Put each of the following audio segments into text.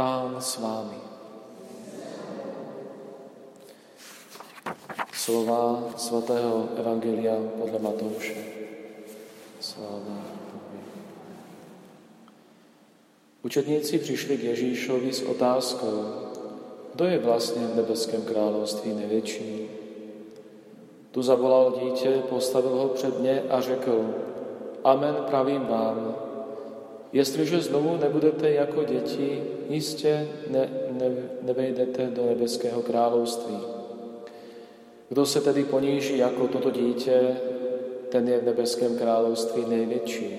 Pán s vámi. Slová svätého Evangelia podľa Matouša. Sláva Bohu. Učedníci prišli k Ježíšovi s otázkou: Kto je vlastne v nebeském kráľovství najväčší? Tu zavolal dieťa, postavil ho pred ne a řekl: Amen, pravím vám, jestliže znovu nebudete jako děti, jistě nevejdete do nebeského království. Kdo se tedy poníží jako toto dítě, ten je v nebeském království největší.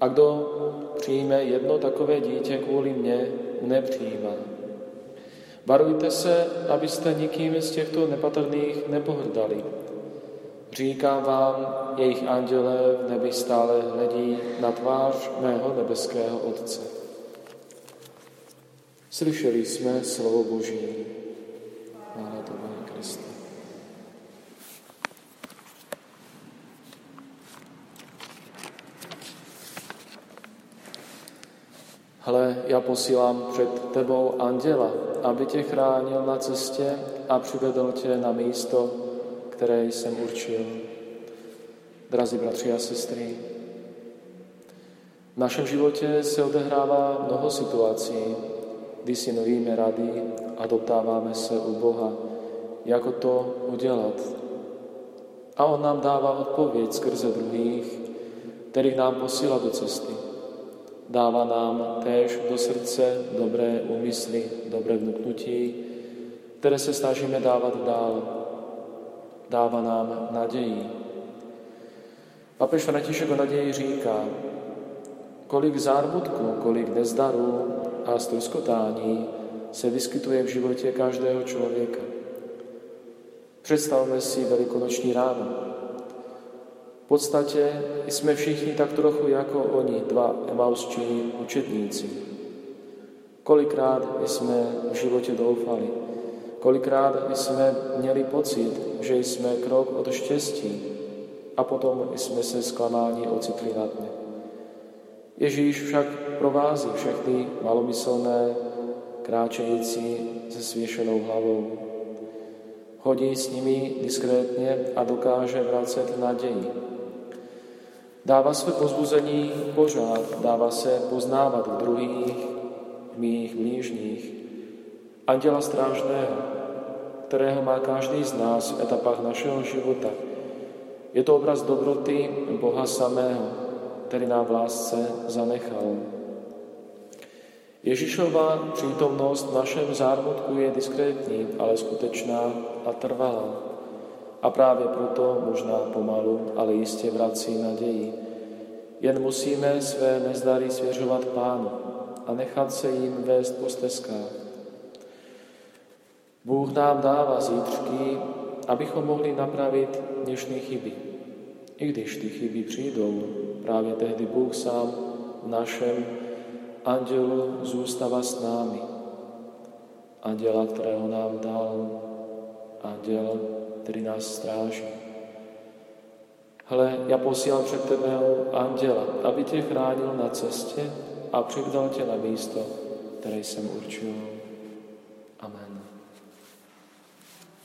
A kdo přijme jedno takové dítě kvůli mně, nepřijímá. Varujte se, abyste nikým z těchto nepatrných nepohrdali. Říkám vám, jejich andělé v nebi stále hledí na tvář mého nebeského Otce. Slyšeli jsme slovo Boží. Chvála Tobě, Kriste. Hle, já posílám před tebou anděla, aby tě chránil na cestě a přivedl tě na místo, které jsem určil. Drazí bratři a sestry, v našem životě se odehrává mnoho situací, kdy si nevíme rady a doptáváme se u Boha, jako to udělat. A On nám dává odpověď skrze druhých, kterých nám posílá do cesty. Dává nám též do srdce dobré úmysly, dobré vnuknutí, které se snažíme dávat dál. Dává nám naději. Papež František o naději říká: kolik zármutku, kolik nezdarů a stroskotání se vyskytuje v životě každého člověka. Představme si velikonoční ráno. V podstatě jsme všichni tak trochu jako oni, dva emauzští učedníci. Kolikrát jsme v životě doufali, kolikrát jsme měli pocit, že jsme krok od štěstí a potom jsme se zklamáni ocitli na dně. Ježíš však provází všechny malomyslné, kráčející se svěšenou hlavou. Chodí s nimi diskrétně a dokáže vracet naději. Dává své pozbuzení pořád, dává se poznávat v druhých, v mých blížních. Anděla strážného, kterého má každý z nás v etapách našeho života. Je to obraz dobroty Boha samého, který nám v lásce zanechal. Ježíšova přítomnost v našem zármutku je diskrétní, ale skutečná a trvalá. A právě proto možná pomalu, ale jistě vrací naději. Jen musíme své nezdary svěřovat Pánu a nechat se jim vést po stezkách. Bůh nám dává zítřky, abychom mohli napravit dnešní chyby. I když ty chyby přijdou, právě tehdy Bůh sám v našem andělu zůstává s námi. Anděla, kterého nám dal, anděl, který nás stráží. Hle, já posílám před tebou anděla, aby tě chránil na cestě a přivedl tě na místo, které jsem určil. Amen.